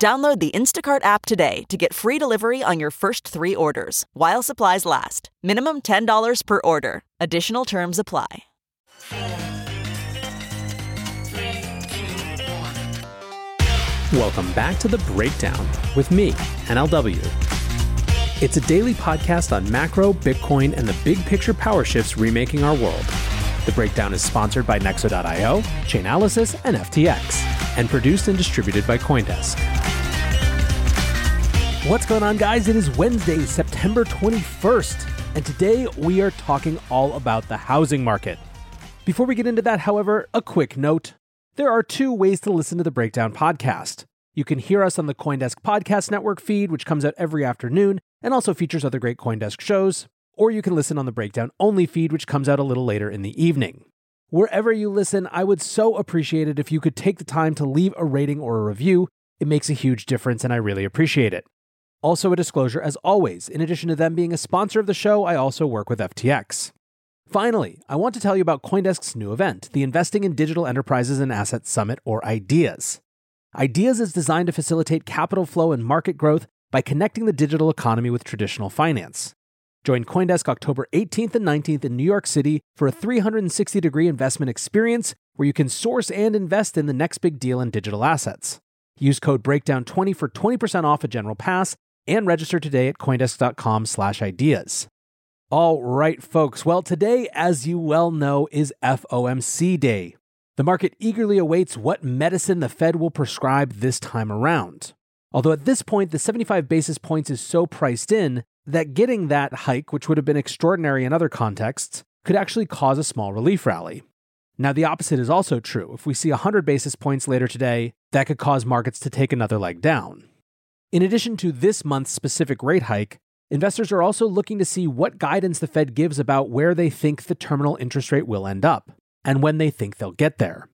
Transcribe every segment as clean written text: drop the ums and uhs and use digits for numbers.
Download the Instacart app today to get free delivery on your first three orders, while supplies last. Minimum $10 per order. Additional terms apply. Welcome back to The Breakdown with me, NLW. It's a daily podcast on macro, Bitcoin, and the big picture power shifts remaking our world. The Breakdown is sponsored by Nexo.io, Chainalysis, and FTX, and produced and distributed by CoinDesk. What's going on, guys? It is Wednesday, September 21st, and today we are talking all about the housing market. Before we get into that, however, a quick note. There are two ways to listen to the Breakdown podcast. You can hear us on the CoinDesk Podcast Network feed, which comes out every afternoon and also features other great CoinDesk shows, or you can listen on the Breakdown Only feed, which comes out a little later in the evening. Wherever you listen, I would so appreciate it if you could take the time to leave a rating or a review. It makes a huge difference, and I really appreciate it. Also a disclosure, as always, in addition to them being a sponsor of the show, I also work with FTX. Finally, I want to tell you about CoinDesk's new event, the Investing in Digital Enterprises and Assets Summit, or IDEAS. IDEAS is designed to facilitate capital flow and market growth by connecting the digital economy with traditional finance. Join CoinDesk October 18th and 19th in New York City for a 360-degree investment experience where you can source and invest in the next big deal in digital assets. Use code BREAKDOWN20 for 20% off a general pass, and register today at coindesk.com/ideas. All right, folks. Well, today, as you well know, is FOMC day. The market eagerly awaits what medicine the Fed will prescribe this time around. Although at this point, the 75 basis points is so priced in that getting that hike, which would have been extraordinary in other contexts, could actually cause a small relief rally. Now, the opposite is also true. If we see 100 basis points later today, that could cause markets to take another leg down. In addition to this month's specific rate hike, investors are also looking to see what guidance the Fed gives about where they think the terminal interest rate will end up, and when they think they'll get there.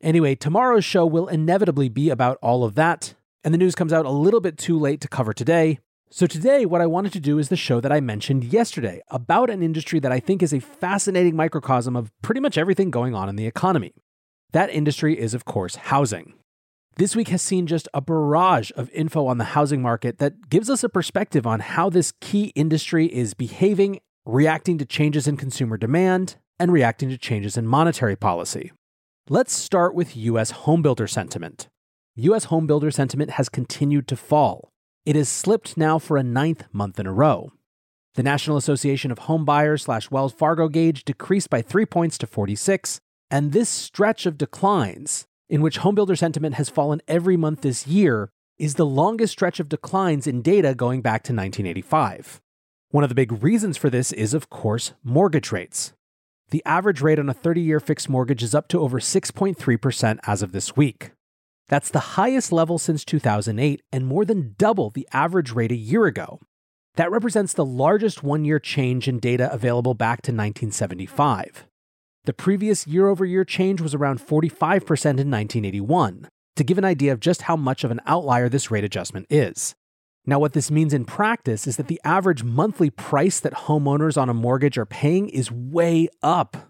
Anyway, tomorrow's show will inevitably be about all of that, and the news comes out a little bit too late to cover today. So today, what I wanted to do is the show that I mentioned yesterday about an industry that I think is a fascinating microcosm of pretty much everything going on in the economy. That industry is, of course, housing. This week has seen just a barrage of info on the housing market that gives us a perspective on how this key industry is behaving, reacting to changes in consumer demand, and reacting to changes in monetary policy. Let's start with U.S. homebuilder sentiment. U.S. homebuilder sentiment has continued to fall. It has slipped now for a ninth month in a row. The National Association of Home Buyers /Wells Fargo gauge decreased by 3 points to 46, and this stretch of declines, in which homebuilder sentiment has fallen every month this year, is the longest stretch of declines in data going back to 1985. One of the big reasons for this is, of course, mortgage rates. The average rate on a 30-year fixed mortgage is up to over 6.3% as of this week. That's the highest level since 2008 and more than double the average rate a year ago. That represents the largest one-year change in data available back to 1975. The previous year-over-year change was around 45% in 1981, to give an idea of just how much of an outlier this rate adjustment is. Now, what this means in practice is that the average monthly price that homeowners on a mortgage are paying is way up.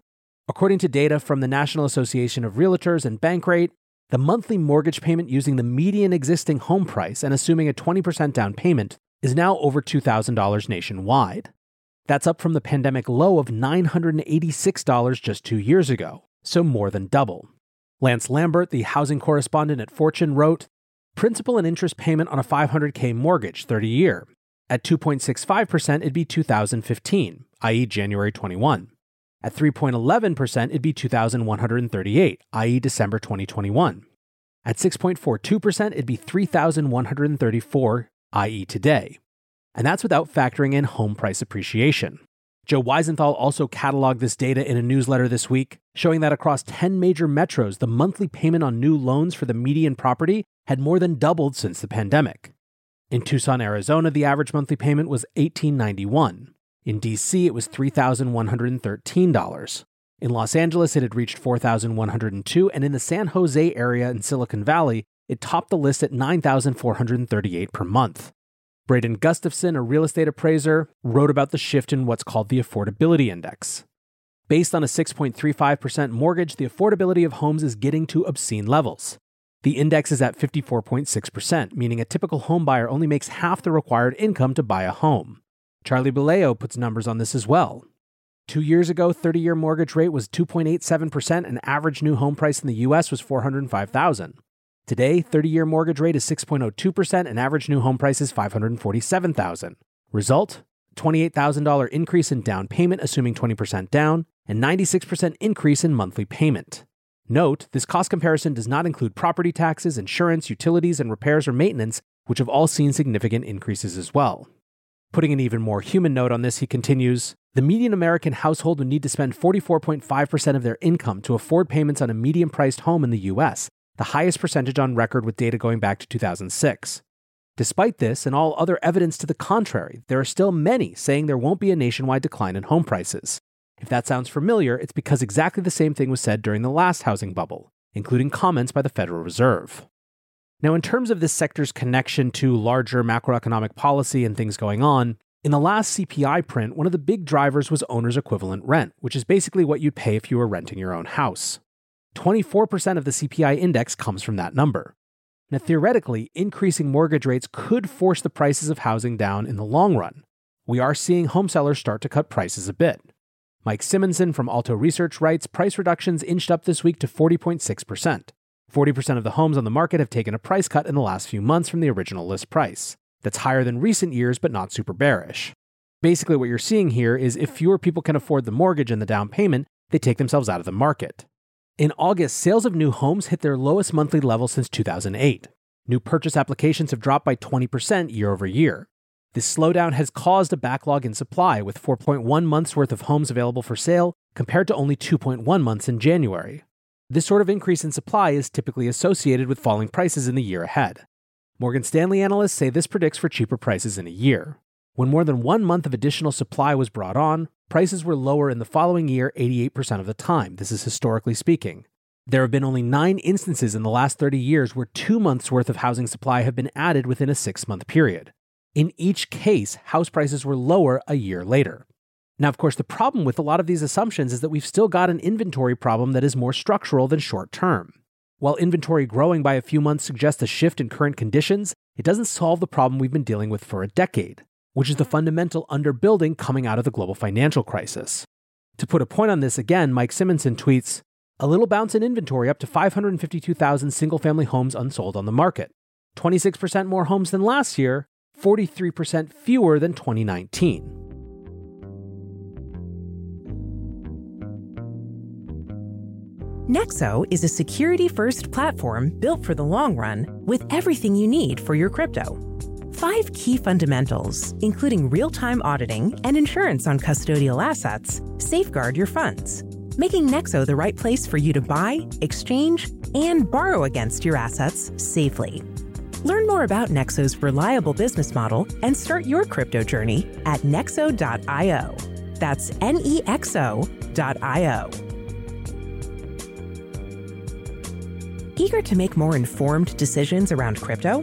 According to data from the National Association of Realtors and Bankrate, the monthly mortgage payment using the median existing home price and assuming a 20% down payment is now over $2,000 nationwide. That's up from the pandemic low of $986 just 2 years ago, so more than double. Lance Lambert, the housing correspondent at Fortune, wrote, "Principal and interest payment on a $500,000 mortgage, 30-year, At 2.65%, it'd be 2015, i.e. January 21. At 3.11%, it'd be 2,138, i.e. December 2021. At 6.42%, it'd be 3,134, i.e. today. And that's without factoring in home price appreciation. Joe Weisenthal also cataloged this data in a newsletter this week, showing that across 10 major metros, the monthly payment on new loans for the median property had more than doubled since the pandemic. In Tucson, Arizona, the average monthly payment was $1,891. In D.C., it was $3,113. In Los Angeles, it had reached $4,102, and in the San Jose area in Silicon Valley, it topped the list at $9,438 per month. Braden Gustafson, a real estate appraiser, wrote about the shift in what's called the affordability index. Based on a 6.35% mortgage, the affordability of homes is getting to obscene levels. The index is at 54.6%, meaning a typical homebuyer only makes half the required income to buy a home. Charlie Bileo puts numbers on this as well. 2 years ago, 30-year mortgage rate was 2.87%, and average new home price in the U.S. was $405,000. Today, 30-year mortgage rate is 6.02% and average new home price is $547,000. Result? $28,000 increase in down payment, assuming 20% down, and 96% increase in monthly payment. Note, this cost comparison does not include property taxes, insurance, utilities, and repairs or maintenance, which have all seen significant increases as well. Putting an even more human note on this, he continues, the median American household would need to spend 44.5% of their income to afford payments on a medium-priced home in the U.S., the highest percentage on record with data going back to 2006. Despite this and all other evidence to the contrary, there are still many saying there won't be a nationwide decline in home prices. If that sounds familiar, it's because exactly the same thing was said during the last housing bubble, including comments by the Federal Reserve. Now, in terms of this sector's connection to larger macroeconomic policy and things going on, in the last CPI print, one of the big drivers was owner's equivalent rent, which is basically what you'd pay if you were renting your own house. 24% of the CPI index comes from that number. Now, theoretically, increasing mortgage rates could force the prices of housing down in the long run. We are seeing home sellers start to cut prices a bit. Mike Simonsen from Alto Research writes, price reductions inched up this week to 40.6%. 40% of the homes on the market have taken a price cut in the last few months from the original list price. That's higher than recent years, but not super bearish. Basically, what you're seeing here is if fewer people can afford the mortgage and the down payment, they take themselves out of the market. In August, sales of new homes hit their lowest monthly level since 2008. New purchase applications have dropped by 20% year over year. This slowdown has caused a backlog in supply, with 4.1 months worth of homes available for sale, compared to only 2.1 months in January. This sort of increase in supply is typically associated with falling prices in the year ahead. Morgan Stanley analysts say this predicts for cheaper prices in a year. When more than 1 month of additional supply was brought on, prices were lower in the following year 88% of the time. This is historically speaking. There have been only 9 instances in the last 30 years where 2 months' worth of housing supply have been added within a 6-month period. In each case, house prices were lower a year later. Now, of course, the problem with a lot of these assumptions is that we've still got an inventory problem that is more structural than short-term. While inventory growing by a few months suggests a shift in current conditions, it doesn't solve the problem we've been dealing with for a decade, which is the fundamental underbuilding coming out of the global financial crisis. To put a point on this again, Mike Simonsen tweets, a little bounce in inventory up to 552,000 single-family homes unsold on the market. 26% more homes than last year, 43% fewer than 2019. Nexo is a security-first platform built for the long run with everything you need for your crypto. 5 key fundamentals, including real-time auditing and insurance on custodial assets, safeguard your funds, making Nexo the right place for you to buy, exchange, and borrow against your assets safely. Learn more about Nexo's reliable business model and start your crypto journey at Nexo.io. That's Nexo.io. Eager to make more informed decisions around crypto?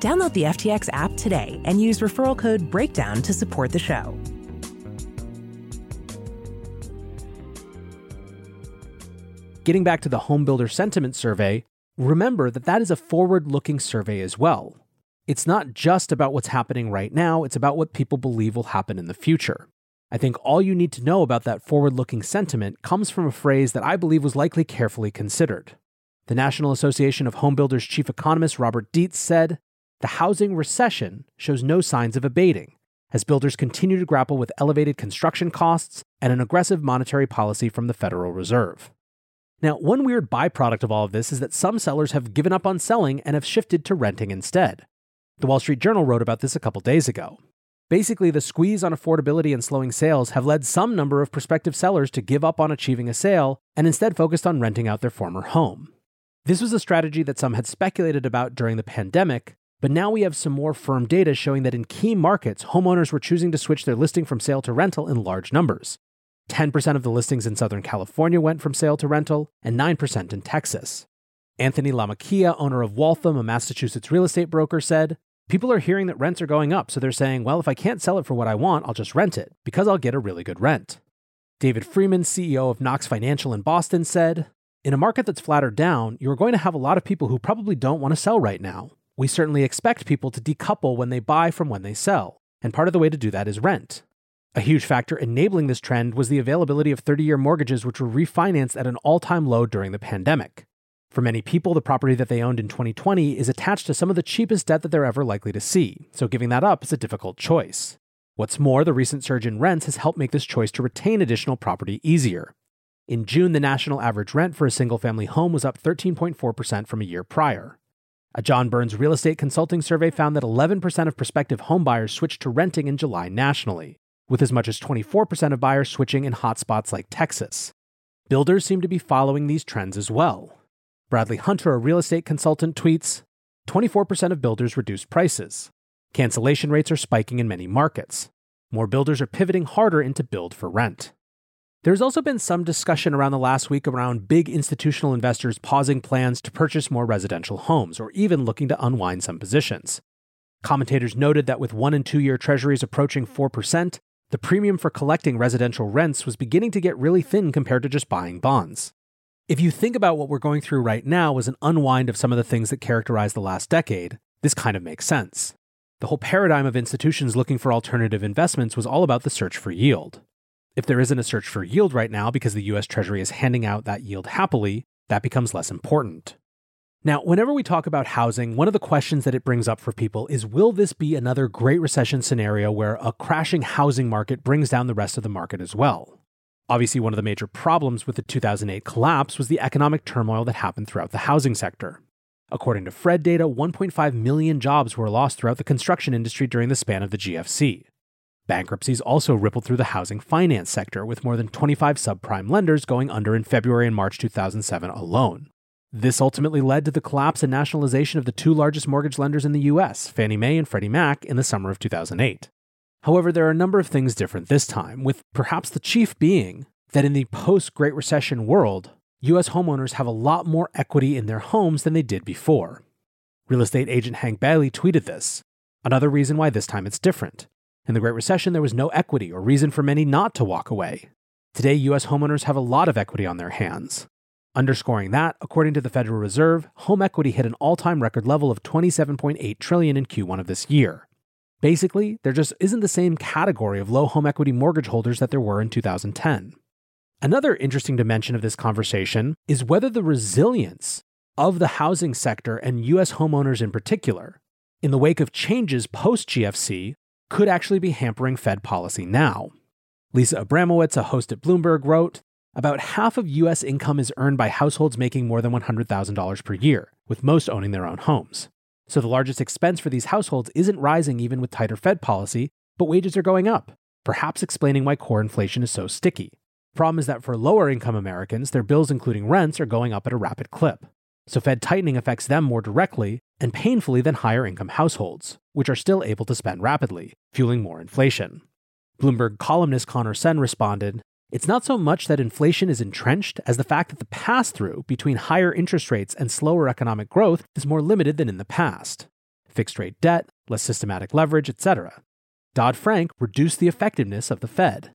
Download the FTX app today and use referral code BREAKDOWN to support the show. Getting back to the homebuilder sentiment survey, remember that that is a forward-looking survey as well. It's not just about what's happening right now, it's about what people believe will happen in the future. I think all you need to know about that forward-looking sentiment comes from a phrase that I believe was likely carefully considered. The National Association of Home Builders chief economist Robert Dietz said, "The housing recession shows no signs of abating, as builders continue to grapple with elevated construction costs and an aggressive monetary policy from the Federal Reserve." Now, one weird byproduct of all of this is that some sellers have given up on selling and have shifted to renting instead. The Wall Street Journal wrote about this a couple days ago. Basically, the squeeze on affordability and slowing sales have led some number of prospective sellers to give up on achieving a sale and instead focused on renting out their former home. This was a strategy that some had speculated about during the pandemic, but now we have some more firm data showing that in key markets, homeowners were choosing to switch their listing from sale to rental in large numbers. 10% of the listings in Southern California went from sale to rental, and 9% in Texas. Anthony Lamacchia, owner of Waltham, a Massachusetts real estate broker, said, "People are hearing that rents are going up, so they're saying, well, if I can't sell it for what I want, I'll just rent it, because I'll get a really good rent." David Freeman, CEO of Knox Financial in Boston, said, "In a market that's flat or down, you're going to have a lot of people who probably don't want to sell right now. We certainly expect people to decouple when they buy from when they sell, and part of the way to do that is rent." A huge factor enabling this trend was the availability of 30-year mortgages, which were refinanced at an all-time low during the pandemic. For many people, the property that they owned in 2020 is attached to some of the cheapest debt that they're ever likely to see, so giving that up is a difficult choice. What's more, the recent surge in rents has helped make this choice to retain additional property easier. In June, the national average rent for a single-family home was up 13.4% from a year prior. A John Burns real estate consulting survey found that 11% of prospective homebuyers switched to renting in July nationally, with as much as 24% of buyers switching in hotspots like Texas. Builders seem to be following these trends as well. Bradley Hunter, a real estate consultant, tweets, "24% of builders reduced prices. Cancellation rates are spiking in many markets. More builders are pivoting harder into build for rent." There's also been some discussion around the last week around big institutional investors pausing plans to purchase more residential homes or even looking to unwind some positions. Commentators noted that with 1 and 2 year treasuries approaching 4%, the premium for collecting residential rents was beginning to get really thin compared to just buying bonds. If you think about what we're going through right now as an unwind of some of the things that characterized the last decade, this kind of makes sense. The whole paradigm of institutions looking for alternative investments was all about the search for yield. If there isn't a search for yield right now because the US Treasury is handing out that yield happily, that becomes less important. Now, whenever we talk about housing, one of the questions that it brings up for people is, will this be another Great Recession scenario where a crashing housing market brings down the rest of the market as well? Obviously, one of the major problems with the 2008 collapse was the economic turmoil that happened throughout the housing sector. According to FRED data, 1.5 million jobs were lost throughout the construction industry during the span of the GFC. Bankruptcies also rippled through the housing finance sector, with more than 25 subprime lenders going under in February and March 2007 alone. This ultimately led to the collapse and nationalization of the two largest mortgage lenders in the U.S., Fannie Mae and Freddie Mac, in the summer of 2008. However, there are a number of things different this time, with perhaps the chief being that in the post-Great Recession world, U.S. homeowners have a lot more equity in their homes than they did before. Real estate agent Hank Bailey tweeted this, "Another reason why this time it's different. In the Great Recession, there was no equity or reason for many not to walk away. Today, U.S. homeowners have a lot of equity on their hands." Underscoring that, according to the Federal Reserve, home equity hit an all-time record level of $27.8 trillion in Q1 of this year. Basically, there just isn't the same category of low home equity mortgage holders that there were in 2010. Another interesting dimension of this conversation is whether the resilience of the housing sector and U.S. homeowners in particular, in the wake of changes post-GFC, could actually be hampering Fed policy now. Lisa Abramowitz, a host at Bloomberg, wrote, "About half of U.S. income is earned by households making more than $100,000 per year, with most owning their own homes. So the largest expense for these households isn't rising even with tighter Fed policy, but wages are going up. perhaps explaining why core inflation is so sticky. The problem is that for lower-income Americans, their bills, including rents, are going up at a rapid clip. So Fed tightening affects them more directly and painfully than higher-income households, which are still able to spend rapidly, fueling more inflation. Bloomberg columnist Connor Sen responded, "It's not so much that inflation is entrenched as the fact that the pass-through between higher interest rates and slower economic growth is more limited than in the past. Fixed-rate debt, less systematic leverage, etc. Dodd-Frank reduced the effectiveness of the Fed."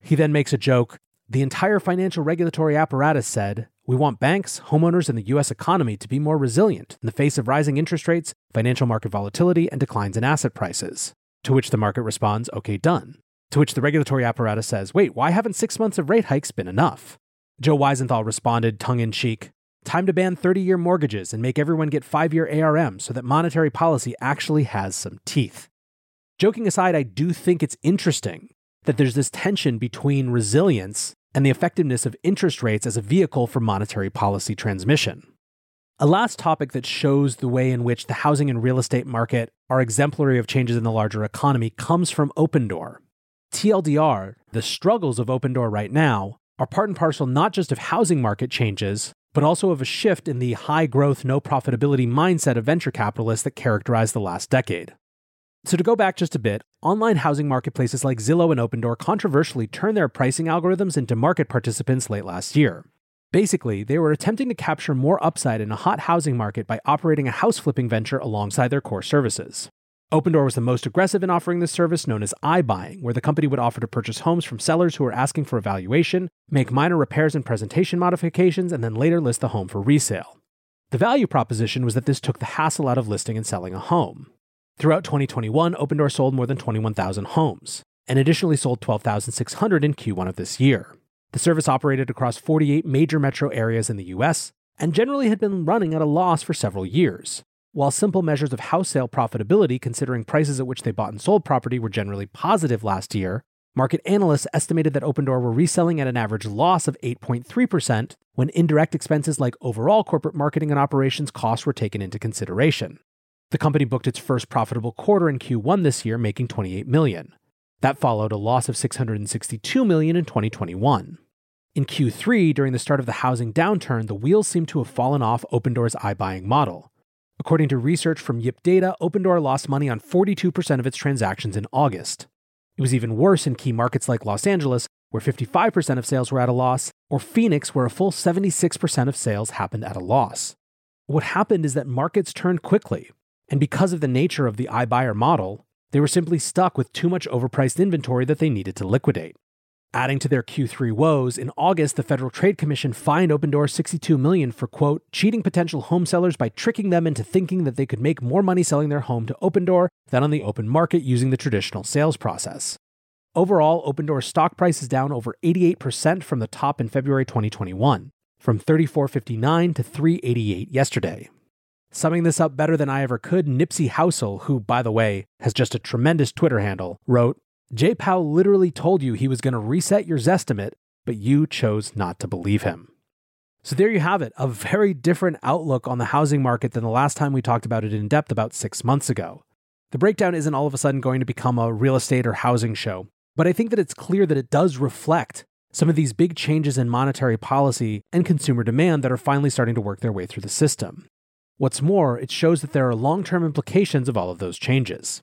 He then makes a joke, "The entire financial regulatory apparatus said, we want banks, homeowners, and the U.S. economy to be more resilient in the face of rising interest rates, financial market volatility, and declines in asset prices." To which the market responds, "Okay, done." To which the regulatory apparatus says, "Wait, why haven't 6 months of rate hikes been enough?" Joe Weisenthal responded, tongue-in-cheek, "Time to ban 30-year mortgages and make everyone get 5-year ARM so that monetary policy actually has some teeth." Joking aside, I do think it's interesting that there's this tension between resilience and the effectiveness of interest rates as a vehicle for monetary policy transmission. A last topic that shows the way in which the housing and real estate market are exemplary of changes in the larger economy comes from Opendoor. TLDR, the struggles of Opendoor right now, are part and parcel not just of housing market changes, but also of a shift in the high-growth, no-profitability mindset of venture capitalists that characterized the last decade. So to go back just a bit, online housing marketplaces like Zillow and Opendoor controversially turned their pricing algorithms into market participants late last year. Basically, they were attempting to capture more upside in a hot housing market by operating a house-flipping venture alongside their core services. Opendoor was the most aggressive in offering this service known as iBuying, where the company would offer to purchase homes from sellers who were asking for a valuation, make minor repairs and presentation modifications, and then later list the home for resale. The value proposition was that this took the hassle out of listing and selling a home. Throughout 2021, Opendoor sold more than 21,000 homes, and additionally sold 12,600 in Q1 of this year. The service operated across 48 major metro areas in the US, and generally had been running at a loss for several years, while simple measures of house sale profitability considering prices at which they bought and sold property were generally positive last year. Market analysts estimated that Opendoor were reselling at an average loss of 8.3% when indirect expenses like overall corporate marketing and operations costs were taken into consideration. The company booked its first profitable quarter in Q1 this year, making $28 million. That followed a loss of $662 million in 2021. In Q3, during the start of the housing downturn, the wheels seemed to have fallen off Opendoor's iBuying model. According to research from Yip Data, Opendoor lost money on 42% of its transactions in August. It was even worse in key markets like Los Angeles, where 55% of sales were at a loss, or Phoenix, where a full 76% of sales happened at a loss. What happened is that markets turned quickly. And because of the nature of the iBuyer model, they were simply stuck with too much overpriced inventory that they needed to liquidate. Adding to their Q3 woes, in August, the Federal Trade Commission fined Opendoor $62 million for, quote, cheating potential home sellers by tricking them into thinking that they could make more money selling their home to Opendoor than on the open market using the traditional sales process. Overall, Opendoor's stock price is down over 88% from the top in February 2021, from $34.59 to $3.88 yesterday. Summing this up better than I ever could, Nipsey Hussle, who, by the way, has just a tremendous Twitter handle, wrote, "J. Powell literally told you he was going to reset your Zestimate, but you chose not to believe him." So there you have it, a very different outlook on the housing market than the last time we talked about it in depth about 6 months ago. The Breakdown isn't all of a sudden going to become a real estate or housing show, but I think that it's clear that it does reflect some of these big changes in monetary policy and consumer demand that are finally starting to work their way through the system. What's more, it shows that there are long-term implications of all of those changes.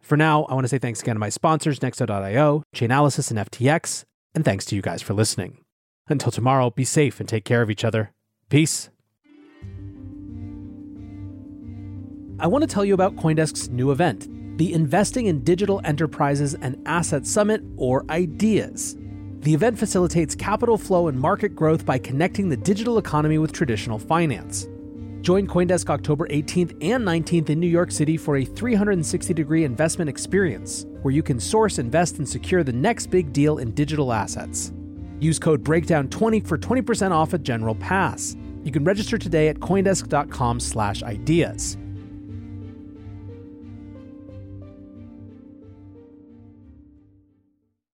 For now, I want to say thanks again to my sponsors, Nexo.io, Chainalysis, and FTX, and thanks to you guys for listening. Until tomorrow, be safe and take care of each other. Peace. I want to tell you about CoinDesk's new event, the Investing in Digital Enterprises and Asset Summit, or IDEAS. The event facilitates capital flow and market growth by connecting the digital economy with traditional finance. Join CoinDesk October 18th and 19th in New York City for a 360-degree investment experience where you can source, invest, and secure the next big deal in digital assets. Use code BREAKDOWN20 for 20% off a general pass. You can register today at coindesk.com/ideas.